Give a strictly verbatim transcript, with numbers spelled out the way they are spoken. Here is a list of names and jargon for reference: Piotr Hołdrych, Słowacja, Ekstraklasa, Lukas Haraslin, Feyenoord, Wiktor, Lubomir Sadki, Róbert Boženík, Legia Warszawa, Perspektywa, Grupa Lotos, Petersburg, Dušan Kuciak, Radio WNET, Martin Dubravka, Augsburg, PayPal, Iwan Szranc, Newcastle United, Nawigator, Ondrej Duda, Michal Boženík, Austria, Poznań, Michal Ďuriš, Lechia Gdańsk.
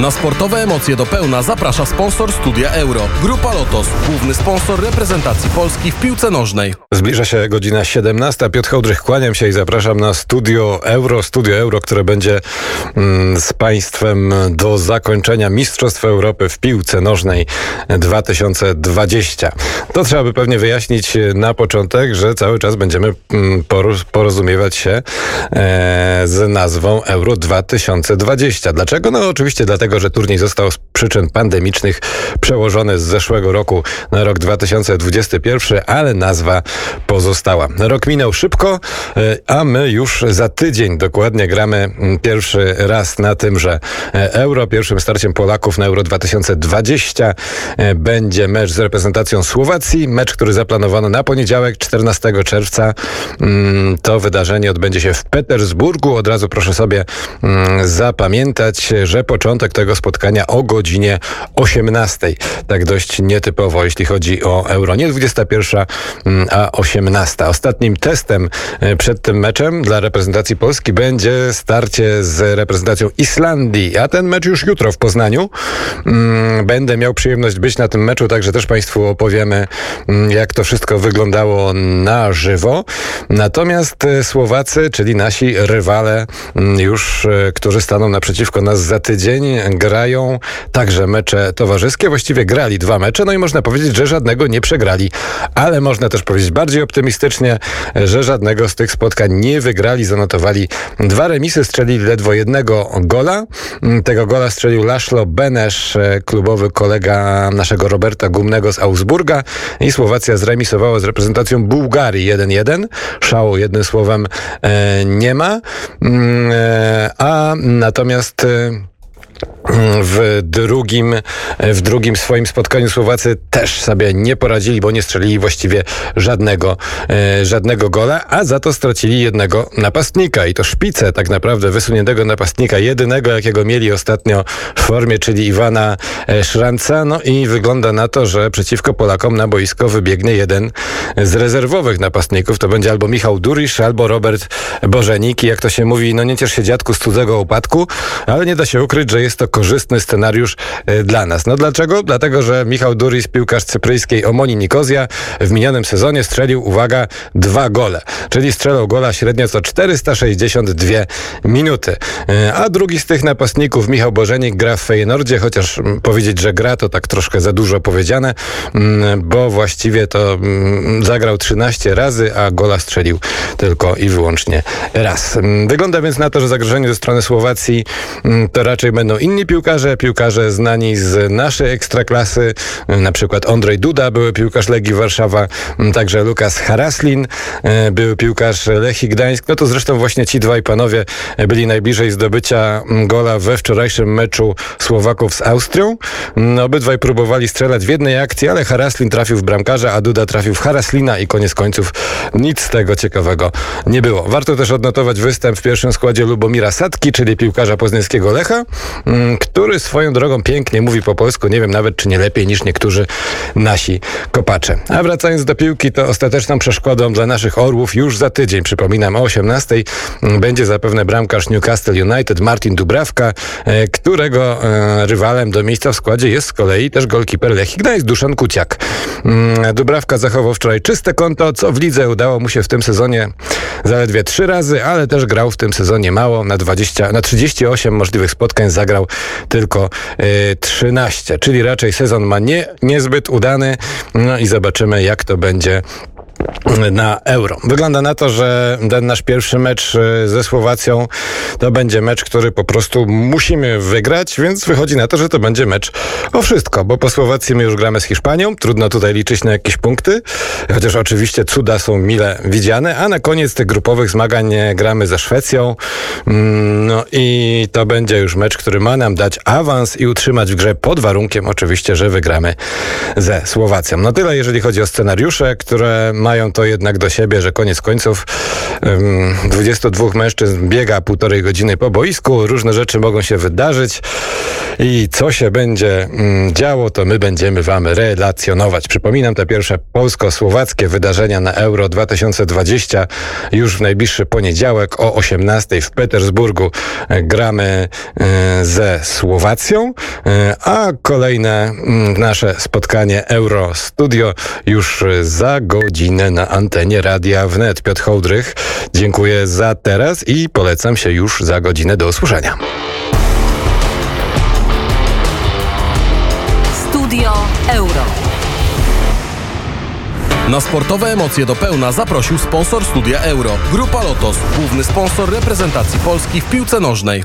Na sportowe emocje do pełna zaprasza sponsor Studia EURO. Grupa Lotos, główny sponsor reprezentacji Polski w piłce nożnej. Zbliża się godzina siedemnasta. Piotr Hołdrych, kłaniam się i zapraszam na Studio EURO. Studio EURO, które będzie mm, z Państwem do zakończenia Mistrzostw Europy w piłce nożnej dwa tysiące dwudziestego. To trzeba by pewnie wyjaśnić na początek, że cały czas będziemy porozumiewać się e, z nazwą Euro dwa tysiące dwudziesty. Dlaczego? No oczywiście dlatego, że turniej został z przyczyn pandemicznych przełożony z zeszłego roku na rok dwa tysiące dwudziesty pierwszy, ale nazwa pozostała. Rok minął szybko, a my już za tydzień dokładnie gramy pierwszy raz na tymże Euro. Pierwszym starciem Polaków na Euro dwa tysiące dwudziesty będzie mecz z reprezentacją Słowacji. Mecz, który zaplanowano na poniedziałek, czternastego czerwca. To wydarzenie odbędzie się w Petersburgu. Od razu proszę sobie zapamiętać, że początek tego spotkania o godzinie osiemnastej. Tak dość nietypowo, jeśli chodzi o Euro. Nie dwudziesta pierwsza, a osiemnasta. Ostatnim testem przed tym meczem dla reprezentacji Polski będzie starcie z reprezentacją Islandii, a ten mecz już jutro w Poznaniu. Będę miał przyjemność być na tym meczu, także też Państwu opowiemy, jak to wszystko wyglądało na żywo. Natomiast Słowacy, czyli nasi rywale już, którzy staną naprzeciwko nas za tydzień, grają także mecze towarzyskie. Właściwie grali dwa mecze, no i można powiedzieć, że żadnego nie przegrali, ale można też powiedzieć bardziej optymistycznie, że żadnego z tych spotkań nie wygrali. Zanotowali dwa remisy, strzelili ledwo jednego gola. Tego gola strzelił Laszlo Benesz, klubowy kolega naszego Roberta Gumnego z Augsburga, i Słowacja zremisowała z reprezentacją Bułgarii jeden jeden. Szału jednym słowem nie ma. A natomiast W drugim, w drugim swoim spotkaniu Słowacy też sobie nie poradzili, bo nie strzelili właściwie żadnego, e, żadnego gola, a za to stracili jednego napastnika. I to szpicę tak naprawdę wysuniętego napastnika, jedynego jakiego mieli ostatnio w formie, czyli Iwana Szranca. No i wygląda na to, że przeciwko Polakom na boisko wybiegnie jeden z rezerwowych napastników. To będzie albo Michal Ďuriš, albo Róbert Boženík. I jak to się mówi, no nie ciesz się dziadku z cudzego upadku, ale nie da się ukryć, że jest to korzystny scenariusz dla nas. No dlaczego? Dlatego, że Michal Ďuriš, piłkarz cypryjskiej Omoni-Nikozja, w minionym sezonie strzelił, uwaga, dwa gole. Czyli strzelał gola średnio co czterysta sześćdziesiąt dwie minuty. A drugi z tych napastników, Michal Boženík, gra w Feyenoordzie, chociaż powiedzieć, że gra to tak troszkę za dużo powiedziane, bo właściwie to zagrał trzynaście razy, a gola strzelił tylko i wyłącznie raz. Wygląda więc na to, że zagrożenie ze strony Słowacji to raczej będą inni piłkarze, piłkarze znani z naszej ekstraklasy, na przykład Ondrej Duda, były piłkarz Legii Warszawa, także Lukas Haraslin, były piłkarz Lechii Gdańsk. No to zresztą właśnie ci dwaj panowie byli najbliżej zdobycia gola we wczorajszym meczu Słowaków z Austrią. Obydwaj próbowali strzelać w jednej akcji, ale Haraslin trafił w bramkarza, a Duda trafił w Haraslina i koniec końców nic z tego ciekawego nie było. Warto też odnotować występ w pierwszym składzie Lubomira Sadki, czyli piłkarza poznańskiego Lecha, który swoją drogą pięknie mówi po polsku, nie wiem nawet, czy nie lepiej niż niektórzy nasi kopacze. A wracając do piłki, to ostateczną przeszkodą dla naszych orłów już za tydzień, przypominam, o osiemnastej będzie zapewne bramkarz Newcastle United Martin Dubravka, którego rywalem do miejsca w składzie jest z kolei też golkiper Lechii Gdańsk Dušan Kuciak. Dubravka zachował wczoraj czyste konto, co w lidze udało mu się w tym sezonie zaledwie trzy razy, ale też grał w tym sezonie mało, na, dwadzieścia, na trzydzieści osiem możliwych spotkań zagrał tylko y, trzynaście, czyli raczej sezon ma nie, niezbyt udany. No i zobaczymy, jak to będzie na Euro. Wygląda na to, że ten nasz pierwszy mecz ze Słowacją to będzie mecz, który po prostu musimy wygrać, więc wychodzi na to, że to będzie mecz o wszystko, bo po Słowacji my już gramy z Hiszpanią, trudno tutaj liczyć na jakieś punkty, chociaż oczywiście cuda są mile widziane, a na koniec tych grupowych zmagań gramy ze Szwecją, no i to będzie już mecz, który ma nam dać awans i utrzymać w grze, pod warunkiem oczywiście, że wygramy ze Słowacją. No tyle, jeżeli chodzi o scenariusze, które mają to jednak do siebie, że koniec końców dwudziestu dwóch mężczyzn biega półtorej godziny po boisku. Różne rzeczy mogą się wydarzyć i co się będzie działo, to my będziemy wam relacjonować. Przypominam, te pierwsze polsko-słowackie wydarzenia na Euro dwa tysiące dwadzieścia już w najbliższy poniedziałek o osiemnastej w Petersburgu gramy ze Słowacją, a kolejne nasze spotkanie Euro Studio już za godzinę na antenie Radia WNET. Piotr Hołdrych, dziękuję za teraz i polecam się już za godzinę. Do usłyszenia. Studio Euro. Na sportowe emocje do pełna zaprosił sponsor Studia Euro. Grupa Lotos, główny sponsor reprezentacji Polski w piłce nożnej.